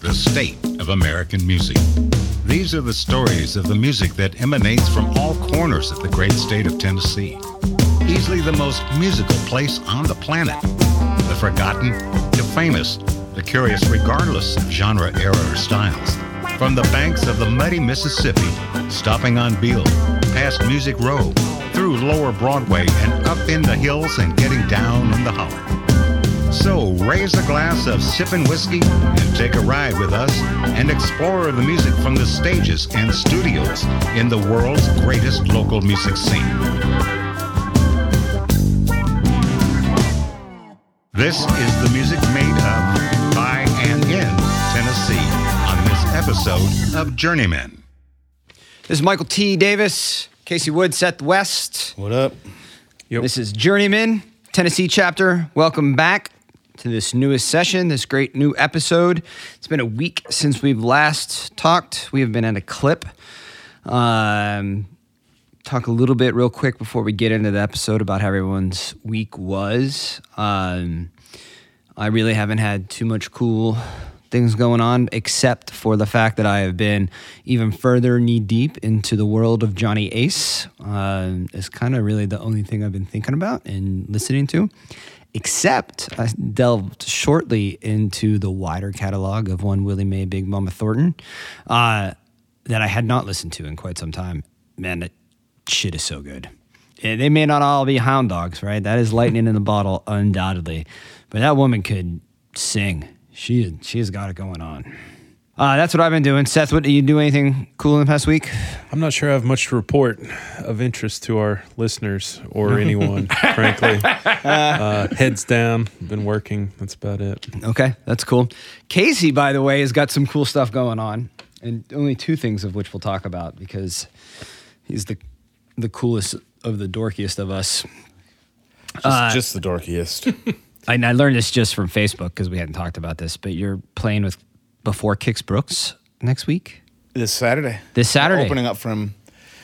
the state of American music. These are the stories of the music that emanates from all corners of the great state of Tennessee. Easily the most musical place on the planet. The forgotten, the famous, the curious regardless of genre, era, or styles. From the banks of the muddy Mississippi, stopping on Beale, past Music Row, through Lower Broadway, and up in the hills and getting down in the holler. So raise a glass of sipping whiskey and take a ride with us and explore the music from the stages and studios in the world's greatest local music scene. This is the music made of, by, and in Tennessee on this episode of Journeyman. This is Michael T. Davis, Casey Wood, Seth West. What up? Yep. This is Journeyman, Tennessee chapter. Welcome back to this newest session, this great new episode. It's been a week since we've last talked. We have been at a clip. Talk a little bit real quick before we get into the episode about how everyone's week was. I really haven't had too much cool things going on, except for the fact that I have been even further knee-deep into the world of Johnny Ace. It's kind of really the only thing I've been thinking about and listening to, except I delved shortly into the wider catalog of one Willie Mae Big Mama Thornton that I had not listened to in quite some time. Man, that shit is so good. They may not all be hound dogs, right? That is lightning in the bottle, undoubtedly. But that woman could sing. She's got it going on. That's what I've been doing. Seth, what, did you do anything cool in the past week? I'm not sure I have much to report of interest to our listeners or anyone, frankly. Heads down, been working. That's about it. Okay, that's cool. Casey, by the way, has got some cool stuff going on, and only two things of which we'll talk about because he's the coolest of the dorkiest of us. Just the dorkiest. I learned this just from Facebook because we hadn't talked about this, but you're playing with before Kix Brooks next week? This Saturday. We're opening up from...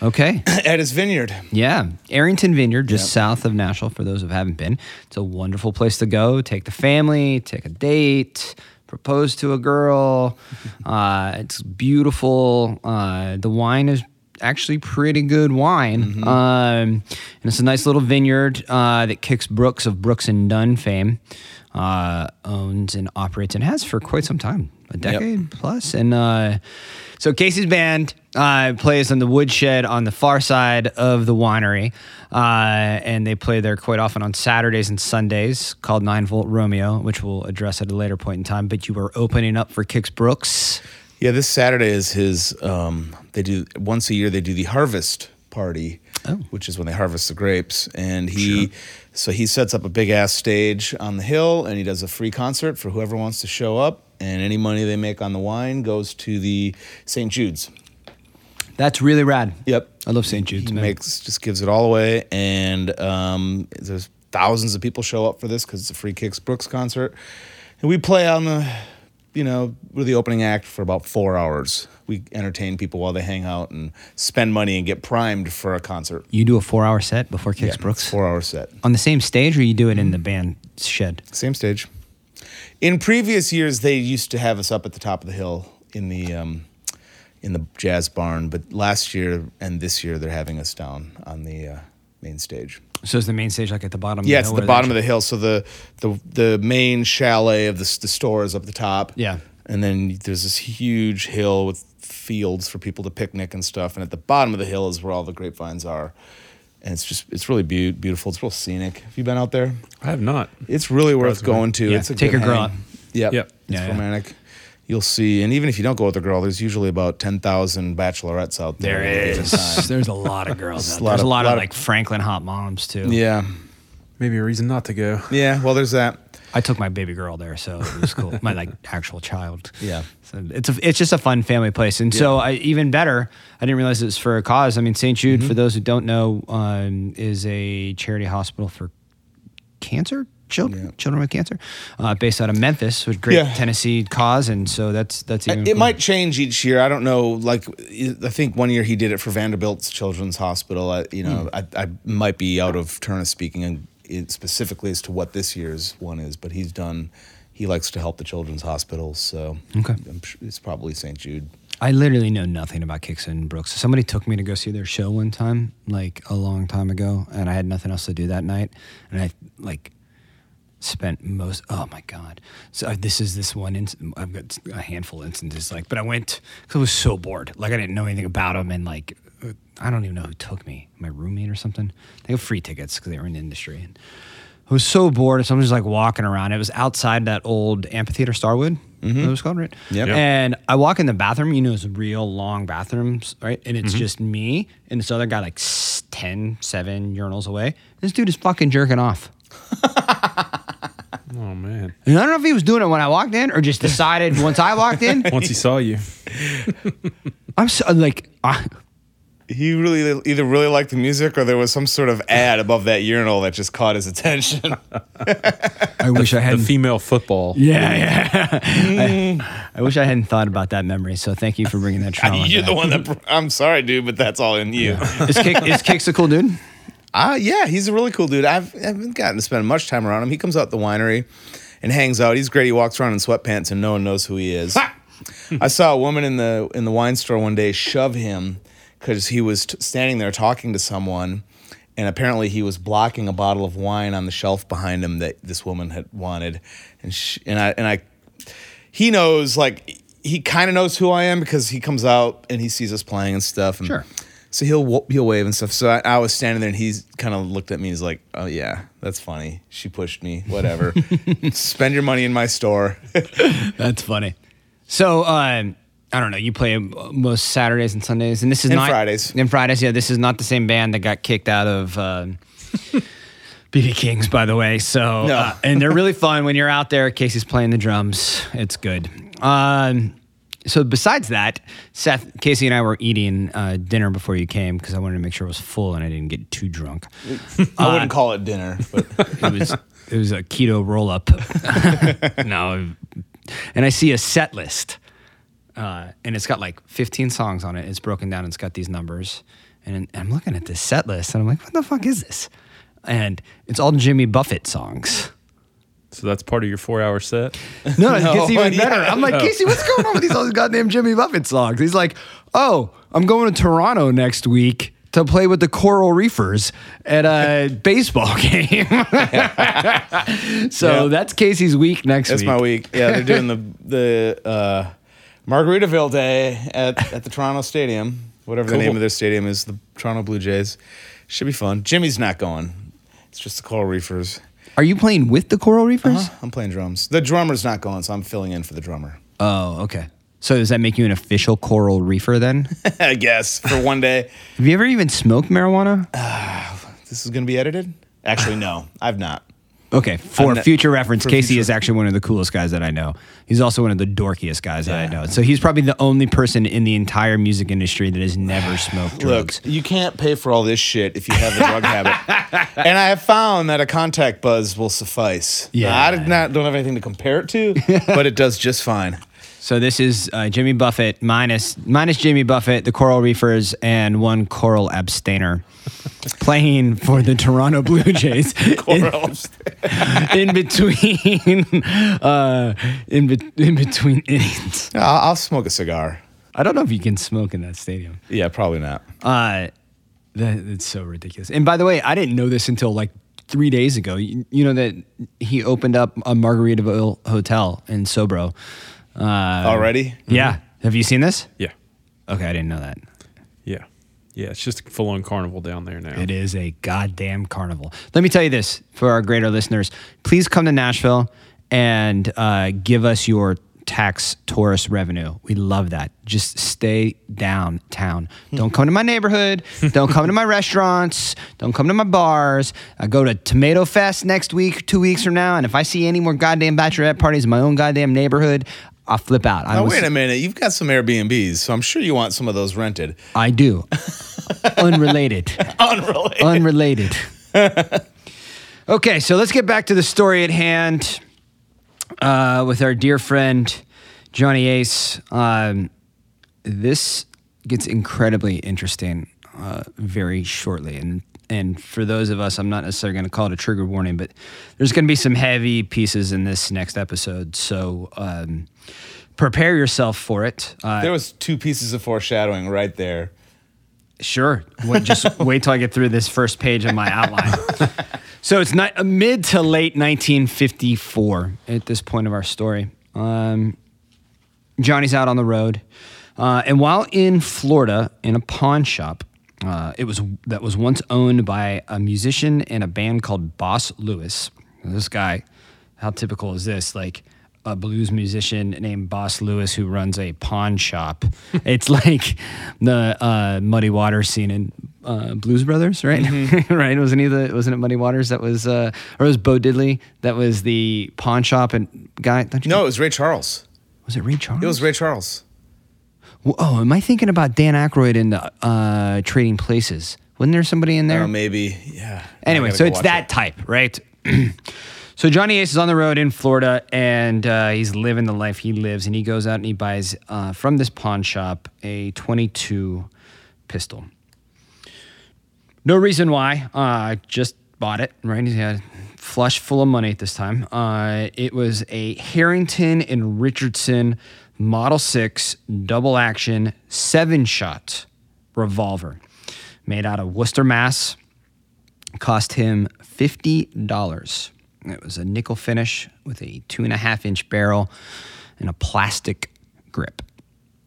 Okay. At his vineyard. Yeah. Arrington Vineyard, just south of Nashville, for those who haven't been. It's a wonderful place to go. Take the family, take a date, propose to a girl. It's beautiful. The wine is actually pretty good wine. And it's a nice little vineyard that Kix Brooks of Brooks and Dunn fame owns and operates and has for quite some time, a decade plus. And so Casey's band plays on the woodshed on the far side of the winery, and they play there quite often on Saturdays and Sundays, called 9 Volt Romeo, which we'll address at a later point in time. But you were opening up for Kix Brooks. Yeah, this Saturday is his, they do, once a year they do the harvest party, which is when they harvest the grapes. And so he sets up a big ass stage on the hill and he does a free concert for whoever wants to show up. And any money they make on the wine goes to the St. Jude's. That's really rad. Yep. I love St. Jude's, man. Just gives it all away. And there's thousands of people show up for this because it's a free Kix Brooks concert. And we play on the... we're the opening act for about 4 hours. We entertain people while they hang out and spend money and get primed for a concert. You do a 4 hour set before Kix Brooks? 4 hour set. On the same stage, or you do it in the band shed? Same stage. In previous years, they used to have us up at the top of the hill in the jazz barn, but last year and this year, they're having us down on the main stage. So is the main stage like at the bottom of the hill? Yeah, it's the bottom of the hill. So the main chalet of the store is up the top. Yeah. And then there's this huge hill with fields for people to picnic and stuff. And at the bottom of the hill is where all the grapevines are. And it's really beautiful. It's real scenic. Have you been out there? I have not. It's really worth going to. Yeah. It's a take your girl out. Yep. It's romantic. You'll see, and even if you don't go with a girl, there's usually about 10,000 bachelorettes out there. There is. There's a lot of girls out there. There's a lot of like Franklin hot moms, too. Yeah. Maybe a reason not to go. Yeah, well, there's that. I took my baby girl there, so it was cool. My, actual child. Yeah. So it's just a fun family place. And so even better, I didn't realize it was for a cause. I mean, St. Jude, for those who don't know, is a charity hospital for cancer children with cancer, based out of Memphis, with great Tennessee cause, and so that's even. It might change each year. I don't know. Like I think one year he did it for Vanderbilt's Children's Hospital. I might be out of turn of speaking specifically as to what this year's one is, but he's done. he likes to help the children's hospitals, so okay. It's probably St. Jude. I literally know nothing about Kix and Brooks. Somebody took me to go see their show one time, like a long time ago, and I had nothing else to do that night, and I like spent most. Oh my god! So this is this one. I've got a handful of instances, like, but I went because I was so bored. Like I didn't know anything about them, and like I don't even know who took me. My roommate or something. They got free tickets because they were in the industry. And I was so bored. So I'm just like walking around. It was outside that old amphitheater, Starwood. Mm-hmm. That was called, right? Yep. And I walk in the bathroom, you know, it's real long bathrooms, right? And it's mm-hmm. just me and this other guy like 10, 7 urinals away. This dude is fucking jerking off. Oh, man. And I don't know if he was doing it when I walked in or just decided once I walked in. Once he saw you. I'm so, like... He really either really liked the music or there was some sort of ad above that urinal that just caught his attention. I wish I hadn't... The female football. Yeah. I wish I hadn't thought about that memory, so thank you for bringing that trauma You're back. The one that... I'm sorry, dude, but that's all in you. Yeah. Is Kix a cool dude? Yeah, he's a really cool dude. I haven't gotten to spend much time around him. He comes out the winery and hangs out. He's great. He walks around in sweatpants and no one knows who he is. Ha! I saw a woman in the wine store one day shove him because he was standing there talking to someone, and apparently he was blocking a bottle of wine on the shelf behind him that this woman had wanted, he knows, like, he kind of knows who I am because he comes out and he sees us playing and stuff, and sure. So he'll wave and stuff. So I was standing there, and he's kind of looked at me. He's like, "Oh yeah, that's funny. She pushed me. Whatever. Spend your money in my store." That's funny. So. I don't know. You play most Saturdays and Sundays, and this is not Fridays. And Fridays, yeah. This is not the same band that got kicked out of B.B. King's, by the way. So, no. And they're really fun when you're out there. Casey's playing the drums; it's good. So, besides that, Seth, Casey, and I were eating dinner before you came because I wanted to make sure it was full and I didn't get too drunk. I wouldn't call it dinner, but it was a keto roll up. No, and I see a set list. And it's got like 15 songs on it. It's broken down and it's got these numbers. And I'm looking at this set list and I'm like, what the fuck is this? And it's all Jimmy Buffett songs. So that's part of your 4-hour set? No, it gets even better. Yeah. I'm like, Casey, what's going on with these all these goddamn Jimmy Buffett songs? He's like, oh, I'm going to Toronto next week to play with the Coral Reefers at a baseball game. So yeah. That's Casey's week next week. That's my week. Yeah, they're doing the Margaritaville Day at the Toronto Stadium, whatever cool. The name of their stadium is, the Toronto Blue Jays. Should be fun. Jimmy's not going. It's just the Coral Reefers. Are you playing with the Coral Reefers? Uh-huh. I'm playing drums. The drummer's not going, so I'm filling in for the drummer. Oh, okay. So does that make you an official Coral Reefer then? I guess, for one day. Have you ever even smoked marijuana? This is going to be edited? Actually, no. I've not. Okay, for future reference, Casey is actually one of the coolest guys that I know. He's also one of the dorkiest guys that I know. So he's probably the only person in the entire music industry that has never smoked drugs. Look, you can't pay for all this shit if you have a drug habit. And I have found that a contact buzz will suffice. Yeah, now, I don't have anything to compare it to, but it does just fine. So this is Jimmy Buffett minus Jimmy Buffett, the Coral Reefers, and one Coral Abstainer playing for the Toronto Blue Jays. Coral in between innings. I'll smoke a cigar. I don't know if you can smoke in that stadium. Yeah, probably not. It's so ridiculous. And by the way, I didn't know this until like 3 days ago. You know that he opened up a Margaritaville hotel in Sobro. Already? Yeah. Have you seen this? Yeah. Okay, I didn't know that. Yeah. Yeah, it's just a full-on carnival down there now. It is a goddamn carnival. Let me tell you this for our greater listeners. Please come to Nashville and give us your tax tourist revenue. We love that. Just stay downtown. Don't come to my neighborhood. Don't come to my restaurants. Don't come to my bars. I go to Tomato Fest next week, 2 weeks from now, and if I see any more goddamn bachelorette parties in my own goddamn neighborhood, I'll flip out. Wait a minute. You've got some Airbnbs, so I'm sure you want some of those rented. I do. Unrelated. Okay, so let's get back to the story at hand with our dear friend, Johnny Ace. This gets incredibly interesting very shortly, and and for those of us, I'm not necessarily going to call it a trigger warning, but there's going to be some heavy pieces in this next episode. So prepare yourself for it. There was two pieces of foreshadowing right there. Sure. Wait, just wait till I get through this first page of my outline. So it's not mid to late 1954 at this point of our story. Johnny's out on the road. And while in Florida, in a pawn shop, that was once owned by a musician and a band called Boss Lewis. And this guy, how typical is this? Like a blues musician named Boss Lewis who runs a pawn shop. It's like the Muddy Waters scene in Blues Brothers, right? Mm-hmm. Right? Wasn't it Muddy Waters that was, or it was Bo Diddley that was the pawn shop and guy? No, it was Ray Charles. Was it Ray Charles? It was Ray Charles. Oh, am I thinking about Dan Aykroyd in the, Trading Places? Wasn't there somebody in there? Oh, maybe, yeah. Anyway, so it's that type, right? So Johnny Ace is on the road in Florida, and he's living the life he lives, and he goes out and he buys, from this pawn shop, a .22 pistol. No reason why, just bought it, right? He had a flush full of money at this time. It was a Harrington and Richardson Model 6 double action 7-shot revolver made out of Worcester, Mass. Cost him $50. It was a nickel finish with a 2.5-inch barrel and a plastic grip.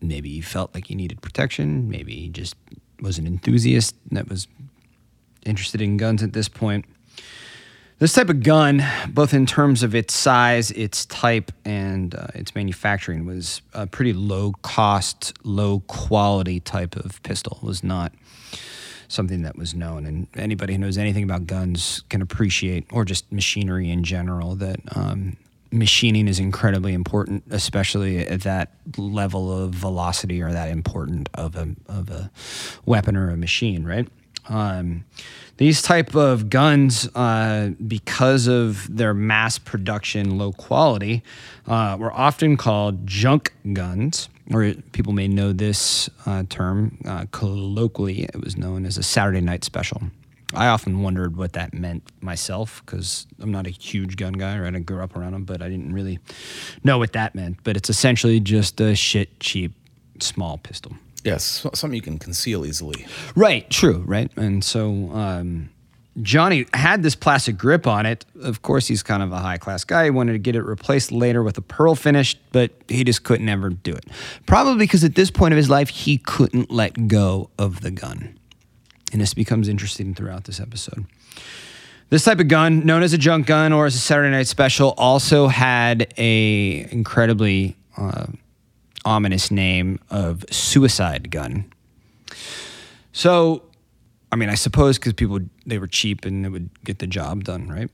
Maybe he felt like he needed protection. Maybe he just was an enthusiast that was interested in guns at this point. This type of gun, both in terms of its size, its type, and its manufacturing, was a pretty low-cost, low-quality type of pistol. It was not something that was known. And anybody who knows anything about guns can appreciate, or just machinery in general, that machining is incredibly important, especially at that level of velocity or that important of a weapon or a machine, right? These type of guns, because of their mass production, low quality, were often called junk guns, or people may know this term. Colloquially, it was known as a Saturday Night Special. I often wondered what that meant myself, because I'm not a huge gun guy, right? I grew up around them, but I didn't really know what that meant. But it's essentially just a shit, cheap, small pistol. Yes, something you can conceal easily. Right, true, right? And so Johnny had this plastic grip on it. Of course, he's kind of a high-class guy. He wanted to get it replaced later with a pearl finish, but he just couldn't ever do it. Probably because at this point of his life, he couldn't let go of the gun. And this becomes interesting throughout this episode. This type of gun, known as a junk gun or as a Saturday Night Special, also had a incredibly... ominous name of suicide gun. So, I mean, I suppose because people, they were cheap and it would get the job done, right?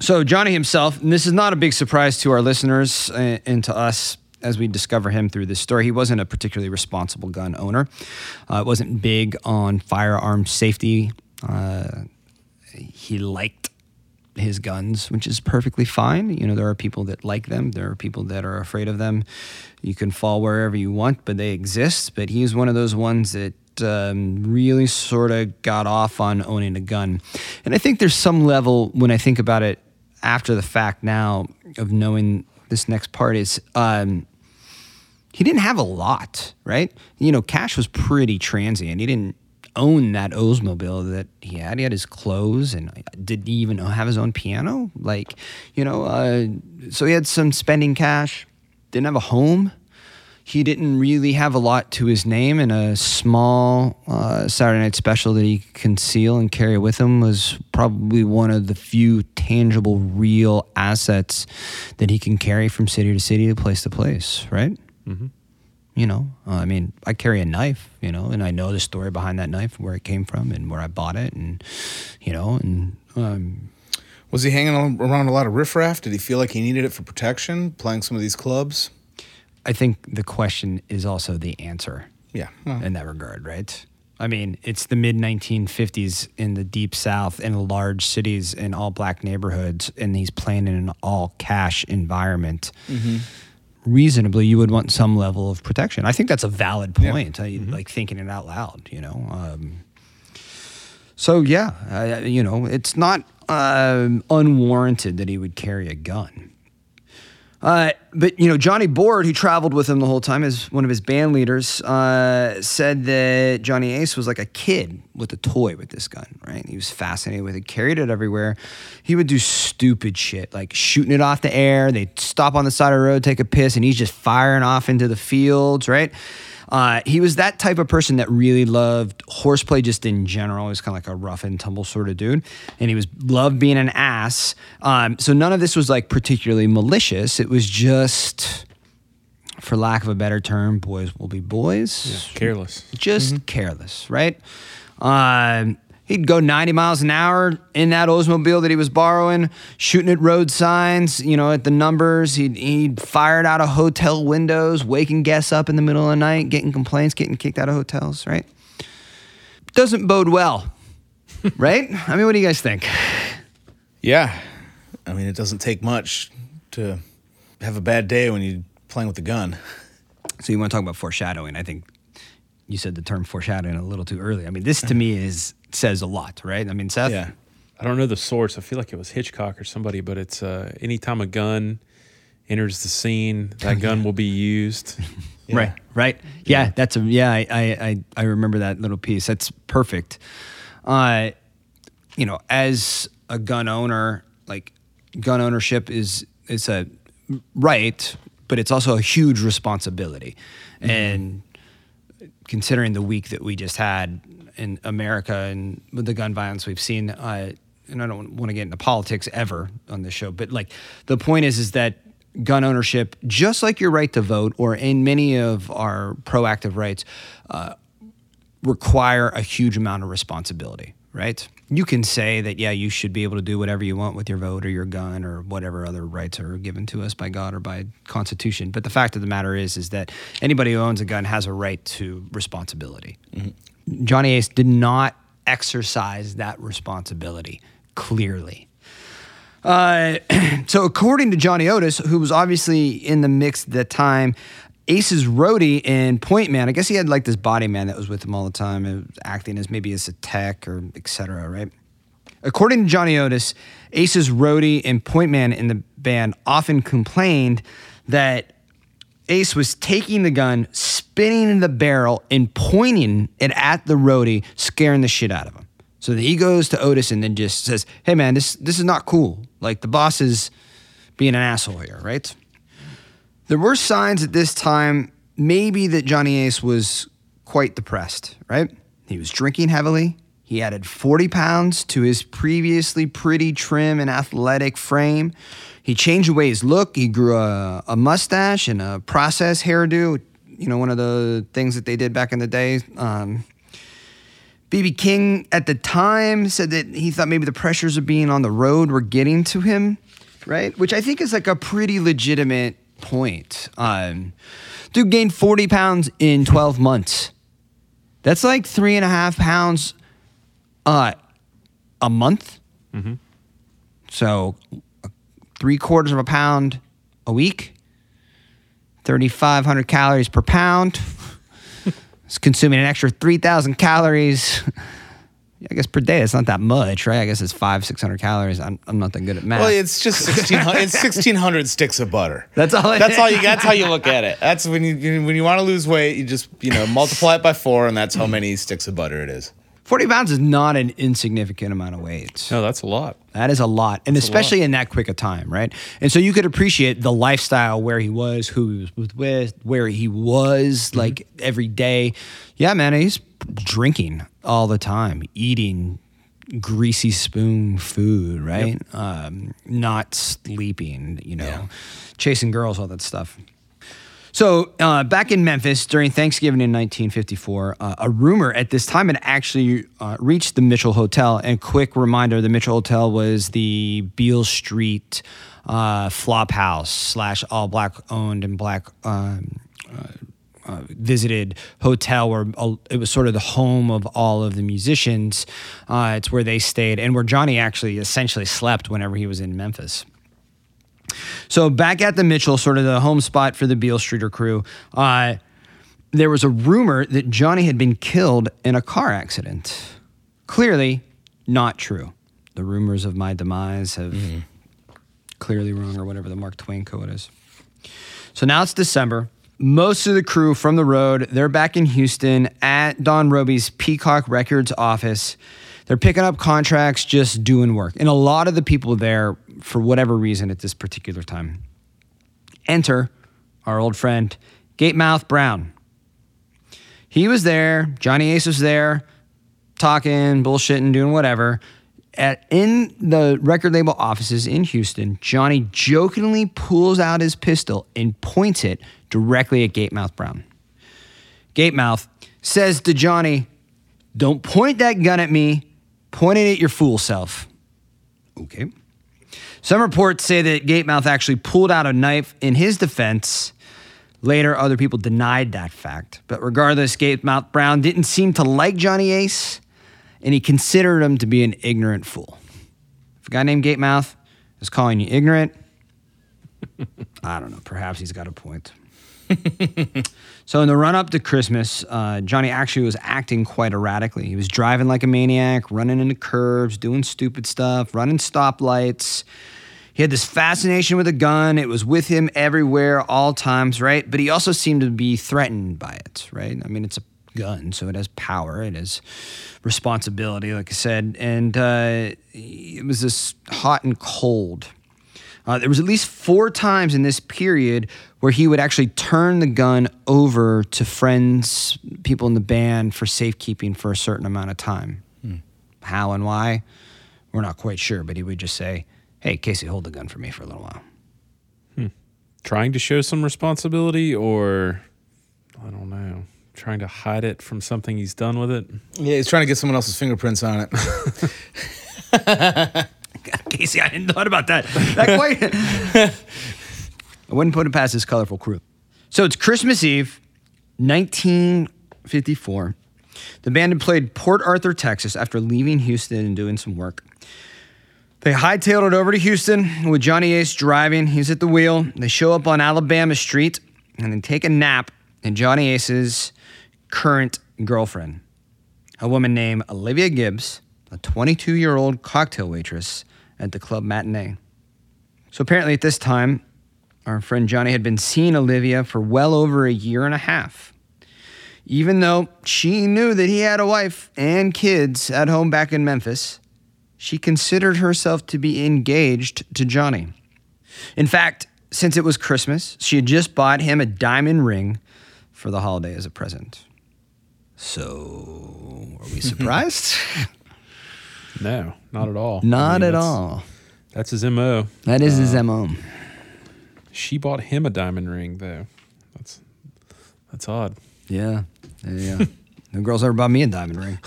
So Johnny himself, and this is not a big surprise to our listeners and to us as we discover him through this story, he wasn't a particularly responsible gun owner. Wasn't big on firearm safety. He liked his guns, which is perfectly fine. You know, there are people that like them. There are people that are afraid of them. You can fall wherever you want, but they exist. But he's one of those ones that really sort of got off on owning a gun. And I think there's some level, when I think about it after the fact now, of knowing this next part is he didn't have a lot, right? You know, cash was pretty transient. He didn't own that Oldsmobile that he had. He had his clothes and didn't even have his own piano. Like, you know, so he had some spending cash, didn't have a home. He didn't really have a lot to his name, and a small Saturday Night Special that he could conceal and carry with him was probably one of the few tangible, real assets that he can carry from city to city, to place, right? Mm-hmm. You know, I mean, I carry a knife, you know, and I know the story behind that knife, where it came from and where I bought it, and, you know, and... Was he hanging around a lot of riffraff? Did he feel like he needed it for protection, playing some of these clubs? I think the question is also the answer. Yeah. Well, in that regard, right? I mean, it's the mid-1950s in the Deep South, in large cities, in all-black neighborhoods, and he's playing in an all-cash environment. Mm-hmm. Reasonably, you would want some level of protection. I think that's a valid point. Yeah. Like thinking it out loud, you know. So, yeah, you know, it's not unwarranted that he would carry a gun. But, you know, Johnny Board, who traveled with him the whole time as one of his band leaders, said that Johnny Ace was like a kid with a toy with this gun, right? He was fascinated with it, carried it everywhere. He would do stupid shit, like shooting it off the air. They'd stop on the side of the road, take a piss, and he's just firing off into the fields, right? He was that type of person that really loved horseplay just in general. He was kind of like a rough and tumble sort of dude. And he loved being an ass. So none of this was like particularly malicious. It was just, for lack of a better term, boys will be boys. Yeah, careless. Just careless, right? He'd go 90 miles an hour in that Oldsmobile that he was borrowing, shooting at road signs, you know, at the numbers. He'd fire it out of hotel windows, waking guests up in the middle of the night, getting complaints, getting kicked out of hotels, right? Doesn't bode well, right? I mean, what do you guys think? Yeah. I mean, it doesn't take much to have a bad day when you're playing with a gun. So you want to talk about foreshadowing. I think you said the term foreshadowing a little too early. I mean, this to me says a lot, right? I mean, Seth? Yeah. I don't know the source. I feel like it was Hitchcock or somebody, but it's anytime a gun enters the scene, that gun will be used. Yeah. Right. Yeah, that's I remember that little piece. That's perfect. You know, as a gun owner, like gun ownership it's a right, but it's also a huge responsibility. Mm-hmm. And considering the week that we just had in America and with the gun violence we've seen, and I don't want to get into politics ever on this show, but like the point is that gun ownership, just like your right to vote or in many of our proactive rights, require a huge amount of responsibility, right? You can say that, yeah, you should be able to do whatever you want with your vote or your gun or whatever other rights are given to us by God or by Constitution. But the fact of the matter is that anybody who owns a gun has a right to responsibility. Mm-hmm. Johnny Ace did not exercise that responsibility, clearly. So according to Johnny Otis, who was obviously in the mix at the time, Ace's roadie and point man, I guess he had like this body man that was with him all the time, and acting as maybe as a tech or et cetera, right? According to Johnny Otis, Ace's roadie and point man in the band often complained that Ace was taking the gun, spinning in the barrel, and pointing it at the roadie, scaring the shit out of him. So that he goes to Otis and then just says, hey man, this is not cool. Like the boss is being an asshole here, right? There were signs at this time, maybe that Johnny Ace was quite depressed, right? He was drinking heavily. He added 40 pounds to his previously pretty trim and athletic frame. He changed the way his look. He grew a mustache and a process hairdo, you know, one of the things that they did back in the day. B.B. King at the time said that he thought maybe the pressures of being on the road were getting to him, right? Which I think is like a pretty legitimate point. Dude gained 40 pounds in 12 months. That's like 3.5 pounds a month. Mm-hmm. So 3/4 of a pound a week, 3,500 calories per pound. It's consuming an extra 3,000 calories. I guess per day, it's not that much, right? I guess it's 600 calories. I'm not that good at math. Well, it's just 1,600 sticks of butter. That's all. That's how you look at it. That's when you want to lose weight, you just multiply it by 4, and that's how many sticks of butter it is. 40 pounds is not an insignificant amount of weight. No, that's a lot. That is a lot. And that's especially in that quick a time, right? And so you could appreciate the lifestyle, where he was, who he was with, where he was, mm-hmm. like every day. Yeah, man, he's drinking all the time, eating greasy spoon food, right? Yep. Not sleeping, chasing girls, all that stuff. So back in Memphis during Thanksgiving in 1954, a rumor at this time had actually reached the Mitchell Hotel. And quick reminder, the Mitchell Hotel was the Beale Street flop house / all black owned and black visited hotel where it was sort of the home of all of the musicians. It's where they stayed and where Johnny actually essentially slept whenever he was in Memphis. So back at the Mitchell, sort of the home spot for the Beale Streeter crew, there was a rumor that Johnny had been killed in a car accident. Clearly, Not true. The rumors of my demise have clearly wrong, or whatever the Mark Twain quote is. So now it's December. Most of the crew from the road, they're back in Houston at Don Roby's Peacock Records office. They're picking up contracts, just doing work. And a lot of the people there, for whatever reason at this particular time, enter our old friend, Gatemouth Brown. He was there. Johnny Ace was there, talking, bullshitting, doing whatever. In the record label offices in Houston, Johnny jokingly pulls out his pistol and points it directly at Gatemouth Brown. Gatemouth says to Johnny, "Don't point that gun at me. Point it at your fool self." Okay. Some reports say that Gatemouth actually pulled out a knife in his defense. Later, other people denied that fact. But regardless, Gatemouth Brown didn't seem to like Johnny Ace, and he considered him to be an ignorant fool. If a guy named Gatemouth is calling you ignorant, I don't know, perhaps he's got a point. So in the run-up to Christmas, Johnny actually was acting quite erratically. He was driving like a maniac, running into curbs, doing stupid stuff, running stoplights. He had this fascination with a gun. It was with him everywhere, all times, right? But he also seemed to be threatened by it, right? I mean, it's a gun, so it has power. It has responsibility, like I said. And it was this hot and cold. There was at least 4 times in this period where he would actually turn the gun over to friends, people in the band, for safekeeping for a certain amount of time. How and why? We're not quite sure, but he would just say, "Hey, Casey, hold the gun for me for a little while." Trying to show some responsibility, or, I don't know, trying to hide it from something he's done with it? Yeah, he's trying to get someone else's fingerprints on it. Casey, I hadn't thought about that. I wouldn't put it past this colorful crew. So it's Christmas Eve, 1954. The band had played Port Arthur, Texas, after leaving Houston and doing some work. They hightailed it over to Houston with Johnny Ace driving. He's at the wheel. They show up on Alabama Street and they take a nap in Johnny Ace's current girlfriend, a woman named Olivia Gibbs, a 22-year-old cocktail waitress at the club matinee. So apparently at this time, our friend Johnny had been seeing Olivia for well over a year and a half, even though she knew that he had a wife and kids at home back in Memphis. She considered herself to be engaged to Johnny. In fact, since it was Christmas, she had just bought him a diamond ring for the holiday as a present. So, are we surprised? No, not at all. Not at all. That's his M.O. That is his M.O. She bought him a diamond ring, though. That's odd. Yeah. No girl's ever bought me a diamond ring.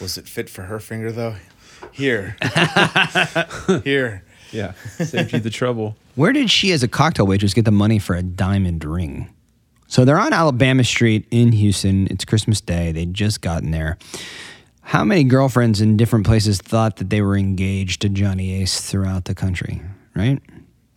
Was it fit for her finger, though? Here. Yeah, saved you the trouble. Where did she, as a cocktail waitress, get the money for a diamond ring? So they're on Alabama Street in Houston. It's Christmas Day. They'd just gotten there. How many girlfriends in different places thought that they were engaged to Johnny Ace throughout the country, right?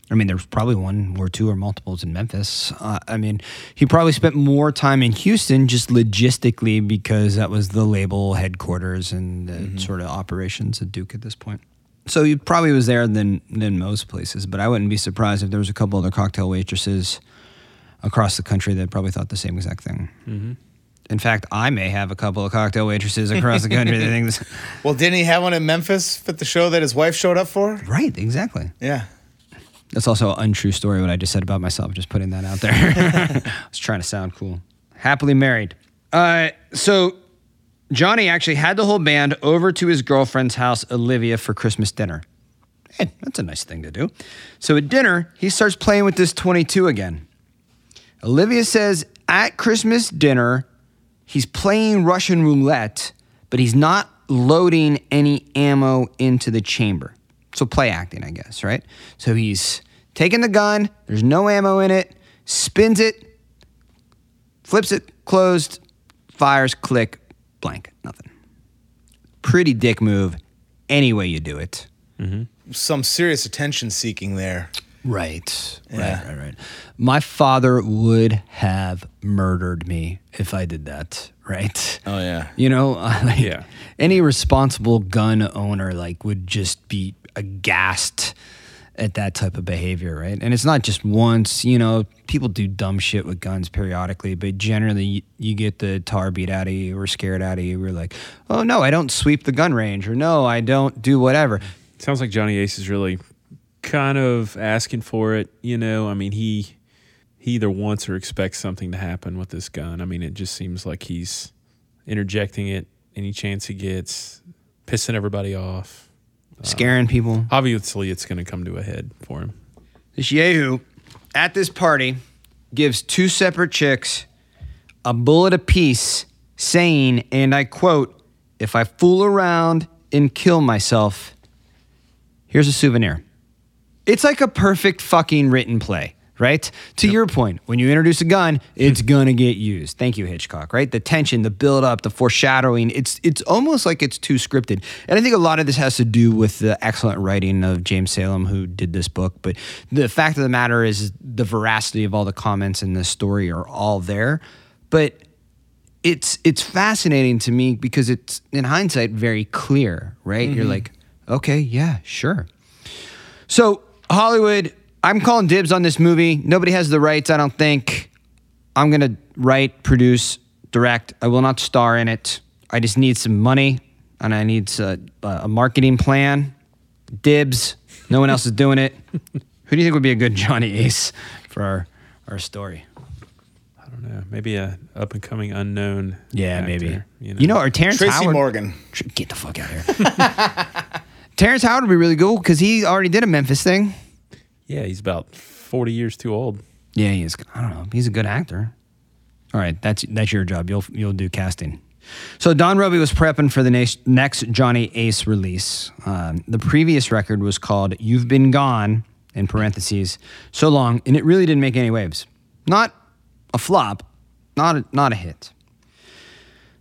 I mean, there's probably one or two or multiples in Memphis. I mean, he probably spent more time in Houston just logistically because that was the label headquarters and the sort of operations at Duke at this point. So he probably was there than most places, but I wouldn't be surprised if there was a couple other cocktail waitresses across the country that probably thought the same exact thing. Mm-hmm. In fact, I may have a couple of cocktail waitresses across the country that think this. Well, didn't he have one in Memphis at the show that his wife showed up for? Right, exactly. Yeah. That's also an untrue story, what I just said about myself, just putting that out there. I was trying to sound cool. Happily married. So Johnny actually had the whole band over to his girlfriend's house, Olivia, for Christmas dinner. Hey, that's a nice thing to do. So at dinner, he starts playing with this 22 again. Olivia says at Christmas dinner, he's playing Russian roulette, but he's not loading any ammo into the chamber. So play acting, I guess, right? So he's taking the gun, there's no ammo in it, spins it, flips it, closed, fires, click, blank, nothing. Pretty dick move any way you do it. Some serious attention seeking there. Right, yeah. right. My father would have murdered me if I did that, right? Oh, yeah. You know, like, yeah. Any responsible gun owner, like, would just be aghast at that type of behavior, right? And it's not just once, you know, people do dumb shit with guns periodically, but generally you get the tar beat out of you or scared out of you. We're like, oh, no, I don't sweep the gun range, or no, I don't do whatever. Sounds like Johnny Ace is really kind of asking for it, you know. I mean, he either wants or expects something to happen with this gun. I mean, it just seems like he's interjecting it any chance he gets, pissing everybody off. Scaring people. Obviously, it's going to come to a head for him. This Yehu, at this party, gives two separate chicks a bullet apiece, saying, and I quote, "If I fool around and kill myself, here's a souvenir." It's like a perfect fucking written play, right? To your point, when you introduce a gun, it's going to get used. Thank you, Hitchcock, right? The tension, the build-up, the foreshadowing, it's almost like it's too scripted. And I think a lot of this has to do with the excellent writing of James Salem, who did this book. But the fact of the matter is the veracity of all the comments in this story are all there. But it's fascinating to me because it's, in hindsight, very clear, right? Mm-hmm. You're like, okay, yeah, sure. So Hollywood, I'm calling dibs on this movie. Nobody has the rights, I don't think. I'm going to write, produce, direct. I will not star in it. I just need some money, and I need a marketing plan. Dibs. No one else is doing it. Who do you think would be a good Johnny Ace for our story? I don't know. Maybe a up-and-coming unknown actor, maybe. You know or Terrence Tracy Howard. Morgan. Get the fuck out of here. Terrence Howard would be really cool because he already did a Memphis thing. Yeah, he's about 40 years too old. Yeah, he is. I don't know. He's a good actor. All right, that's your job. You'll do casting. So Don Roby was prepping for the next Johnny Ace release. The previous record was called "You've Been Gone" in parentheses so long, and it really didn't make any waves. Not a flop. Not a hit.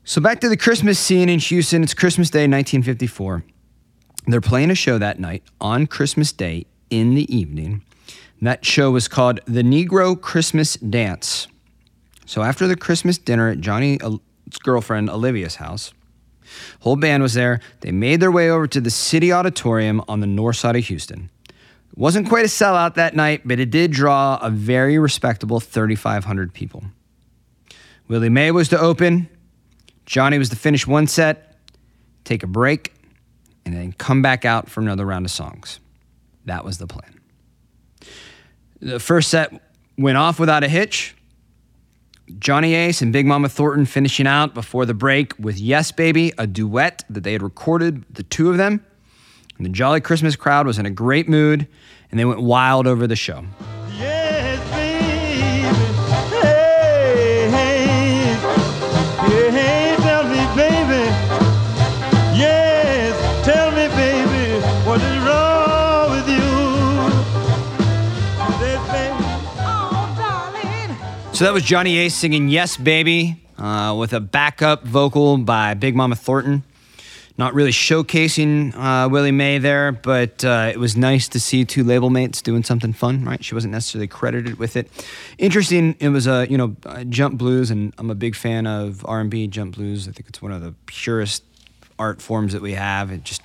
So back to the Christmas scene in Houston. It's Christmas Day, 1954. They're playing a show that night on Christmas Day in the evening. And that show was called The Negro Christmas Dance. So after the Christmas dinner at Johnny's girlfriend Olivia's house, whole band was there. They made their way over to the City Auditorium on the north side of Houston. It wasn't quite a sellout that night, but it did draw a very respectable 3,500 people. Willie Mae was to open. Johnny was to finish one set, take a break, and then come back out for another round of songs. That was the plan. The first set went off without a hitch. Johnny Ace and Big Mama Thornton finishing out before the break with "Yes Baby," a duet that they had recorded, the two of them. And the Jolly Christmas crowd was in a great mood, and they went wild over the show. Yes, baby. Hey, hey. Yeah, hey, tell me, baby. Yes, tell me, baby. What is wrong? So that was Johnny Ace singing "Yes Baby" with a backup vocal by Big Mama Thornton. Not really showcasing Willie Mae there, but it was nice to see two label mates doing something fun, right? She wasn't necessarily credited with it. Interesting, it was jump blues, and I'm a big fan of R&B jump blues. I think it's one of the purest art forms that we have. It's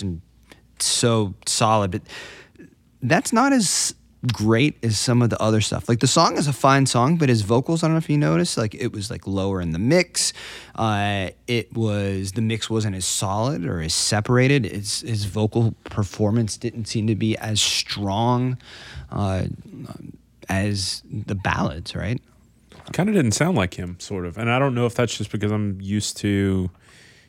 so solid, but that's not as great as some of the other stuff. Like, the song is a fine song, but his vocals, I don't know if you noticed, like, it was like lower in the mix. The mix wasn't as solid or as separated. His vocal performance didn't seem to be as strong as the ballads, right? Kind of didn't sound like him, sort of. And I don't know if that's just because I'm used to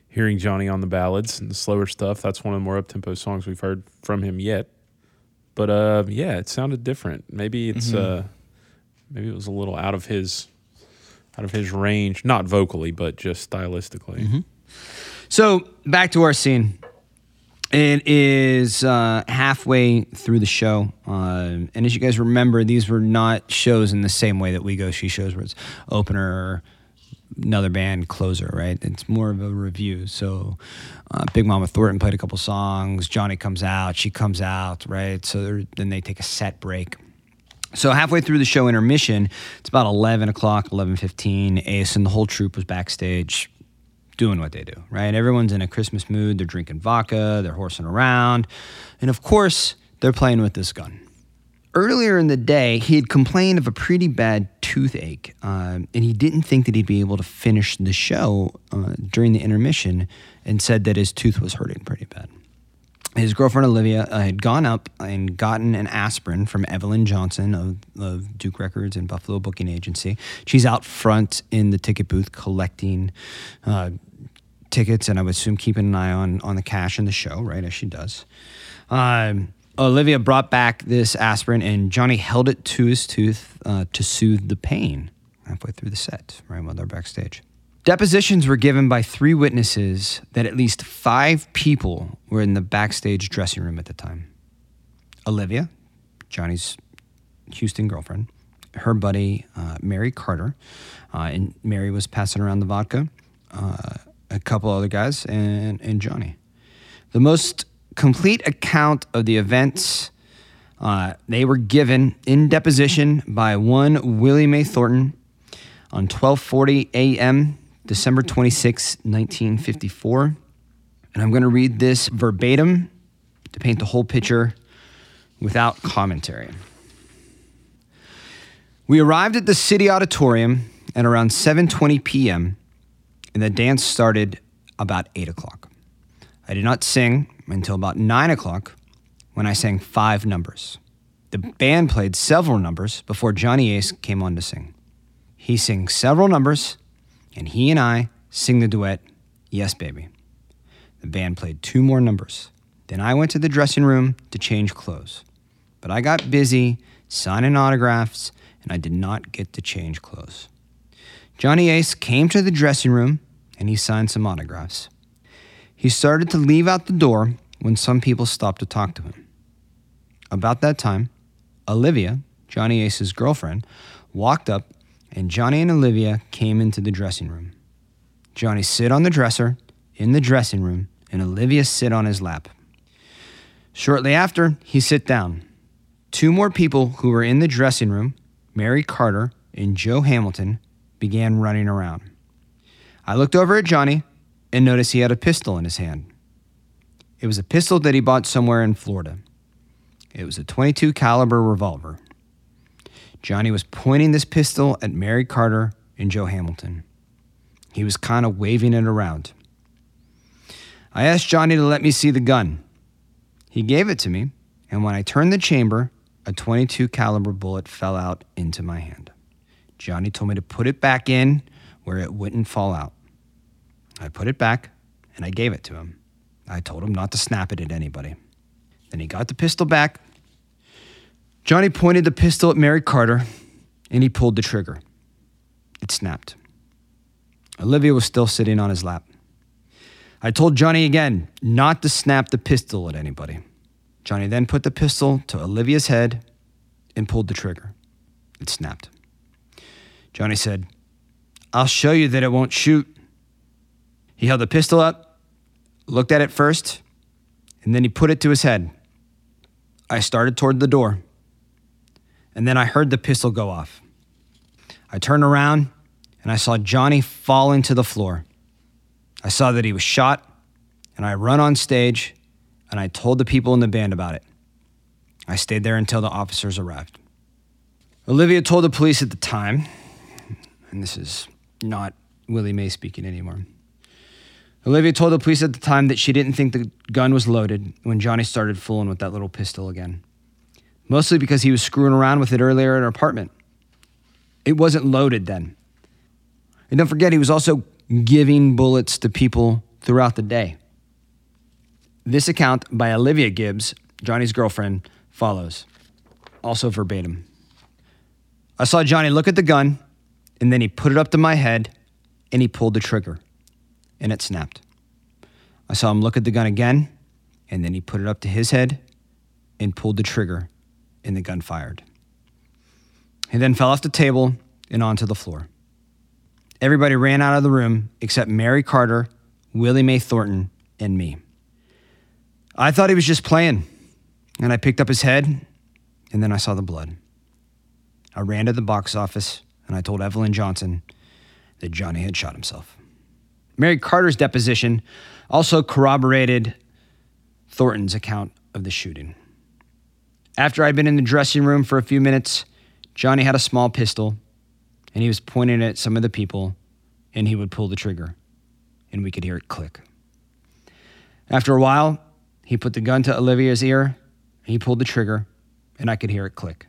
hearing Johnny on the ballads and the slower stuff. That's one of the more up-tempo songs we've heard from him yet. But it sounded different. Maybe it's maybe it was a little out of his range, not vocally, but just stylistically. Mm-hmm. So back to our scene. It is halfway through the show, and as you guys remember, these were not shows in the same way that we go see shows where it's opener, another band, closer, right? It's more of a review. So Big Mama Thornton played a couple songs. Johnny comes out. She comes out, right? So then they take a set break. So halfway through the show intermission, it's about 11 o'clock, 11:15, Ace and the whole troupe was backstage doing what they do, right? Everyone's in a Christmas mood. They're drinking vodka. They're horsing around. And, of course, they're playing with this gun. Earlier in the day, he had complained of a pretty bad toothache, and he didn't think that he'd be able to finish the show during the intermission and said that his tooth was hurting pretty bad. His girlfriend, Olivia, had gone up and gotten an aspirin from Evelyn Johnson of Duke Records and Buffalo Booking Agency. She's out front in the ticket booth collecting tickets, and I would assume keeping an eye on the cash in the show, right, as she does. Olivia brought back this aspirin, and Johnny held it to his tooth to soothe the pain halfway through the set, right while they're backstage. Depositions were given by three witnesses that at least five people were in the backstage dressing room at the time. Olivia, Johnny's Houston girlfriend, her buddy, Mary Carter, and Mary was passing around the vodka, a couple other guys, and Johnny. The most complete account of the events they were given in deposition by one Willie Mae Thornton on 12:40 a.m., December 26, 1954. And I'm going to read this verbatim to paint the whole picture without commentary. We arrived at the City Auditorium at around 7:20 p.m., and the dance started about 8 o'clock. I did not sing until about 9 o'clock when I sang 5 numbers. The band played several numbers before Johnny Ace came on to sing. He sings several numbers, and he and I sing the duet, Yes, Baby. The band played 2 more numbers. Then I went to the dressing room to change clothes. But I got busy signing autographs, and I did not get to change clothes. Johnny Ace came to the dressing room, and he signed some autographs. He started to leave out the door when some people stopped to talk to him. About that time, Olivia, Johnny Ace's girlfriend, walked up, and Johnny and Olivia came into the dressing room. Johnny sit on the dresser in the dressing room, and Olivia sit on his lap. Shortly after, he sit down. 2 more people who were in the dressing room, Mary Carter and Joe Hamilton, began running around. I looked over at Johnny and noticed he had a pistol in his hand. It was a pistol that he bought somewhere in Florida. It was a .22 caliber revolver. Johnny was pointing this pistol at Mary Carter and Joe Hamilton. He was kind of waving it around. I asked Johnny to let me see the gun. He gave it to me, and when I turned the chamber, a .22 caliber bullet fell out into my hand. Johnny told me to put it back in where it wouldn't fall out. I put it back, and I gave it to him. I told him not to snap it at anybody. Then he got the pistol back. Johnny pointed the pistol at Mary Carter, and he pulled the trigger. It snapped. Olivia was still sitting on his lap. I told Johnny again not to snap the pistol at anybody. Johnny then put the pistol to Olivia's head and pulled the trigger. It snapped. Johnny said, "I'll show you that it won't shoot." He held the pistol up, looked at it first, and then he put it to his head. I started toward the door, and then I heard the pistol go off. I turned around, and I saw Johnny falling to the floor. I saw that he was shot, and I run on stage, and I told the people in the band about it. I stayed there until the officers arrived. Olivia told the police at the time, and this is not Willie Mae speaking anymore, Olivia told the police at the time that she didn't think the gun was loaded when Johnny started fooling with that little pistol again, mostly because he was screwing around with it earlier in her apartment. It wasn't loaded then. And don't forget, he was also giving bullets to people throughout the day. This account by Olivia Gibbs, Johnny's girlfriend, follows, also verbatim. I saw Johnny look at the gun, and then he put it up to my head, and he pulled the trigger. And it snapped. I saw him look at the gun again, and then he put it up to his head and pulled the trigger, and the gun fired. He then fell off the table and onto the floor. Everybody ran out of the room except Mary Carter, Willie Mae Thornton, and me. I thought he was just playing, and I picked up his head, and then I saw the blood. I ran to the box office and I told Evelyn Johnson that Johnny had shot himself. Mary Carter's deposition also corroborated Thornton's account of the shooting. After I'd been in the dressing room for a few minutes, Johnny had a small pistol and he was pointing it at some of the people, and he would pull the trigger and we could hear it click. After a while, he put the gun to Olivia's ear, he pulled the trigger, and I could hear it click.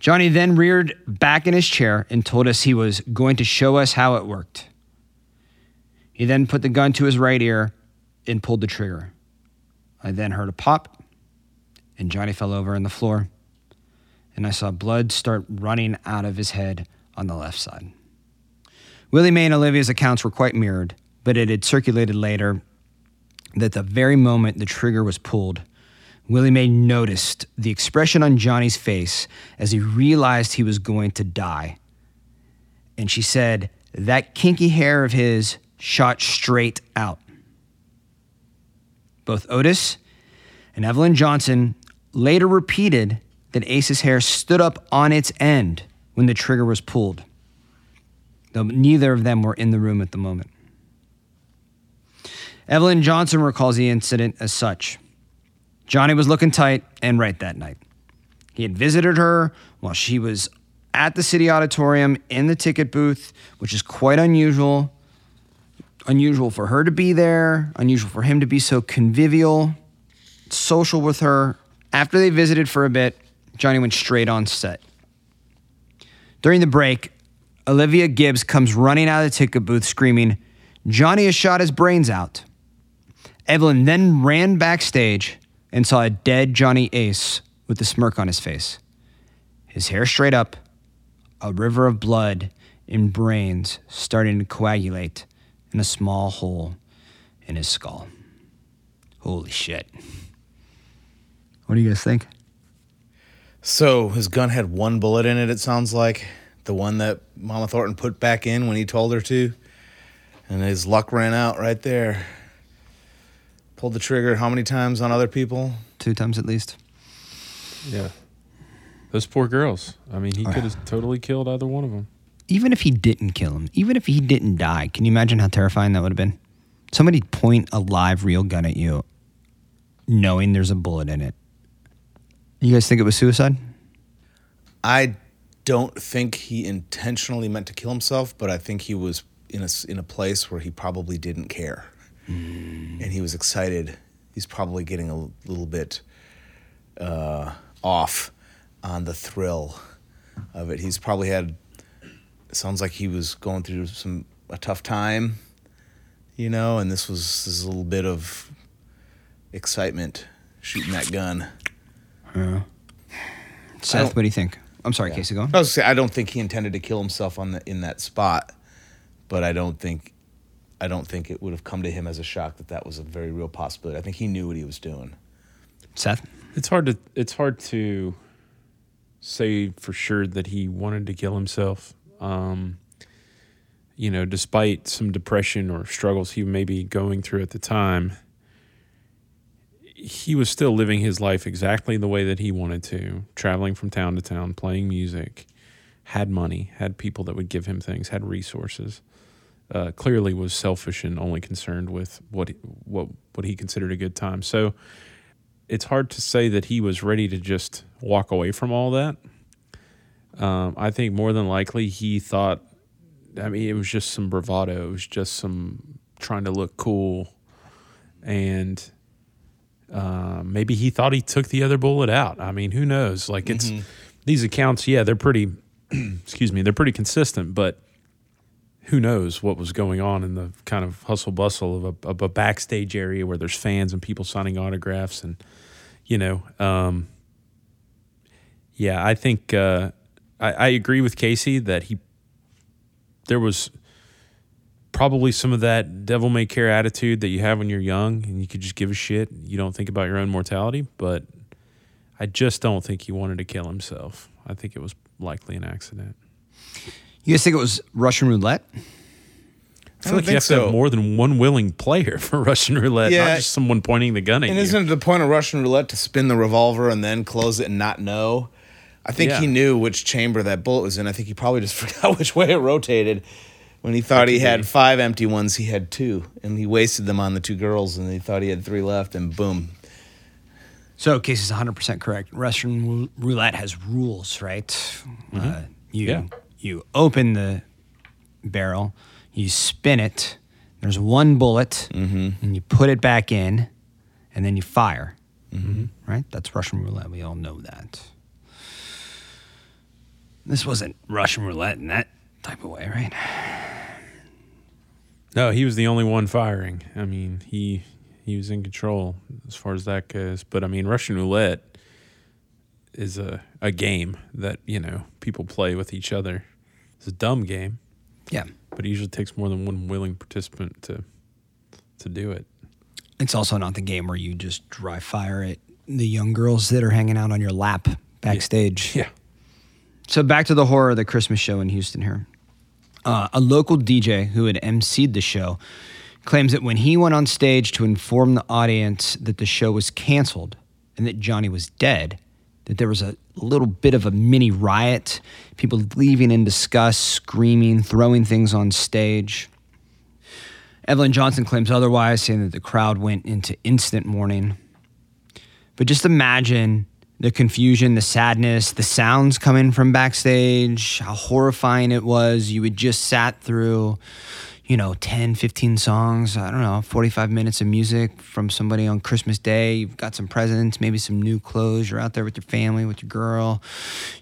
Johnny then reared back in his chair and told us he was going to show us how it worked. He then put the gun to his right ear and pulled the trigger. I then heard a pop, and Johnny fell over on the floor, and I saw blood start running out of his head on the left side. Willie Mae and Olivia's accounts were quite mirrored, but it had circulated later that the very moment the trigger was pulled, Willie Mae noticed the expression on Johnny's face as he realized he was going to die. And she said, "That kinky hair of his shot straight out." Both Otis and Evelyn Johnson later repeated that Ace's hair stood up on its end when the trigger was pulled, though neither of them were in the room at the moment. Evelyn Johnson recalls the incident as such. Johnny was looking tight and right that night. He had visited her while she was at the City Auditorium in the ticket booth, which is quite unusual. Unusual for her to be there, unusual for him to be so convivial, social with her. After they visited for a bit, Johnny went straight on set. During the break, Olivia Gibbs comes running out of the ticket booth screaming, "Johnny has shot his brains out." Evelyn then ran backstage and saw a dead Johnny Ace with a smirk on his face, his hair straight up, a river of blood and brains starting to coagulate in a small hole in his skull. Holy shit. What do you guys think? So his gun had one bullet in it, it sounds like, the one that Mama Thornton put back in when he told her to, and his luck ran out right there. Pulled the trigger how many times on other people? 2 times at least. Yeah. Those poor girls. I mean, he could have totally killed either one of them. Even if he didn't kill him, even if he didn't die, can you imagine how terrifying that would have been? Somebody point a live, real gun at you knowing there's a bullet in it. You guys think it was suicide? I don't think he intentionally meant to kill himself, but I think he was in a place where he probably didn't care. And he was excited. He's probably getting a little bit off on the thrill of it. He's probably had, it sounds like he was going through a tough time, and this is a little bit of excitement shooting that gun. Yeah. Seth, what do you think? I'm sorry, yeah. Casey, go on. I don't think he intended to kill himself in that spot, but I don't think it would have come to him as a shock that was a very real possibility. I think he knew what he was doing. Seth? It's hard to say for sure that he wanted to kill himself. Despite some depression or struggles he may be going through at the time, he was still living his life exactly the way that he wanted to, traveling from town to town, playing music, had money, had people that would give him things, had resources. Clearly was selfish and only concerned with what he considered a good time. So it's hard to say that he was ready to just walk away from all that. I think more than likely he thought, it was just some bravado. It was just some trying to look cool. And maybe he thought he took the other bullet out. Who knows? It's these accounts, they're pretty, they're pretty consistent, but who knows what was going on in the kind of hustle bustle of a backstage area where there's fans and people signing autographs and, I think I agree with Casey that there was probably some of that devil may care attitude that you have when you're young and you could just give a shit. You don't think about your own mortality, but I just don't think he wanted to kill himself. I think it was likely an accident. You guys think it was Russian roulette? I feel like you have to have more than one willing player for Russian roulette, not just someone pointing the gun at you. And isn't the point of Russian roulette to spin the revolver and then close it and not know? I think he knew which chamber that bullet was in. I think he probably just forgot which way it rotated. When he thought he had 5 empty ones, he had 2. And he wasted them on the 2 girls, and he thought he had 3 left, and boom. So Casey's 100% correct. Russian roulette has rules, right? Mm-hmm. You open the barrel, you spin it, there's 1 bullet, mm-hmm. and you put it back in, and then you fire. Mm-hmm. Right? That's Russian roulette. We all know that. This wasn't Russian roulette in that type of way, right? No, he was the only one firing. I mean, he was in control as far as that goes. But, I mean, Russian roulette is a game that, you know, people play with each other. It's a dumb game. Yeah. But it usually takes more than one willing participant to do it. It's also not the game where you just dry fire at the young girls that are hanging out on your lap backstage. Yeah. So back to the horror of the Christmas show in Houston here. A local DJ who had emceed the show claims that when he went on stage to inform the audience that the show was canceled and that Johnny was dead, that there was a little bit of a mini riot, people leaving in disgust, screaming, throwing things on stage. Evelyn Johnson claims otherwise, saying that the crowd went into instant mourning. But just imagine the confusion, the sadness, the sounds coming from backstage, how horrifying it was. You had just sat through, 10, 15 songs, 45 minutes of music from somebody on Christmas Day. You've got some presents, maybe some new clothes. You're out there with your family, with your girl.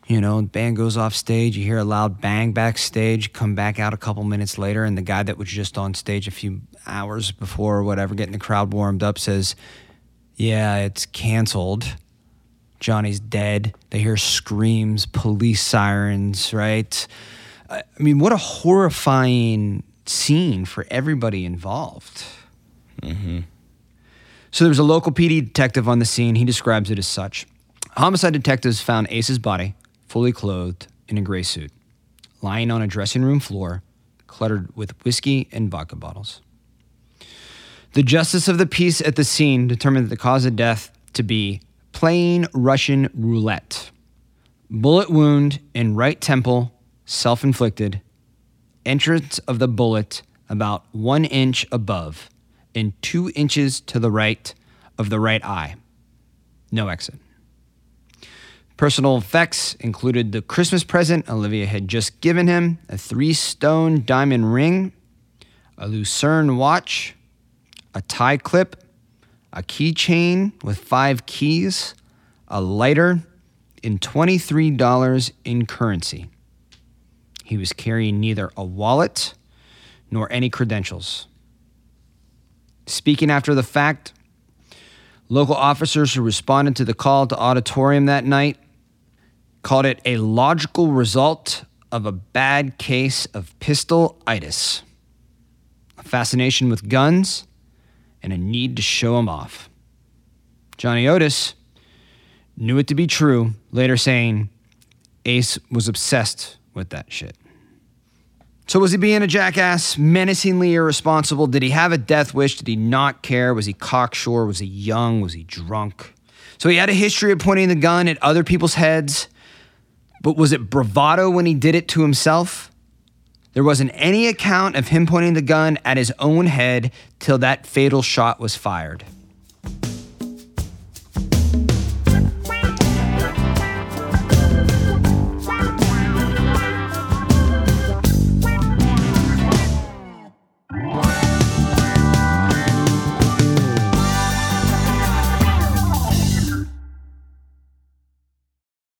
The band goes off stage. You hear a loud bang backstage, come back out a couple minutes later, and the guy that was just on stage a few hours before or whatever, getting the crowd warmed up, says, yeah, it's canceled. Johnny's dead. They hear screams, police sirens, right? I mean, what a horrifying scene for everybody involved. Mm-hmm. So there was a local PD detective on the scene. He describes it as such. Homicide detectives found Ace's body, fully clothed in a gray suit, lying on a dressing room floor, cluttered with whiskey and vodka bottles. The justice of the peace at the scene determined that the cause of death to be playing Russian roulette, bullet wound in right temple, self-inflicted, entrance of the bullet about 1 inch above and 2 inches to the right of the right eye. No exit. Personal effects included the Christmas present Olivia had just given him, a 3-stone diamond ring, a Lucerne watch, a tie clip, a keychain with 5 keys, a lighter, and $23 in currency. He was carrying neither a wallet nor any credentials. Speaking after the fact, local officers who responded to the call at the auditorium that night called it a logical result of a bad case of pistol-itis, a fascination with guns, and a need to show him off. Johnny Otis knew it to be true, later saying Ace was obsessed with that shit. So was he being a jackass, menacingly irresponsible? Did he have a death wish? Did he not care? Was he cocksure? Was he young? Was he drunk? So he had a history of pointing the gun at other people's heads, but was it bravado when he did it to himself? There wasn't any account of him pointing the gun at his own head till that fatal shot was fired.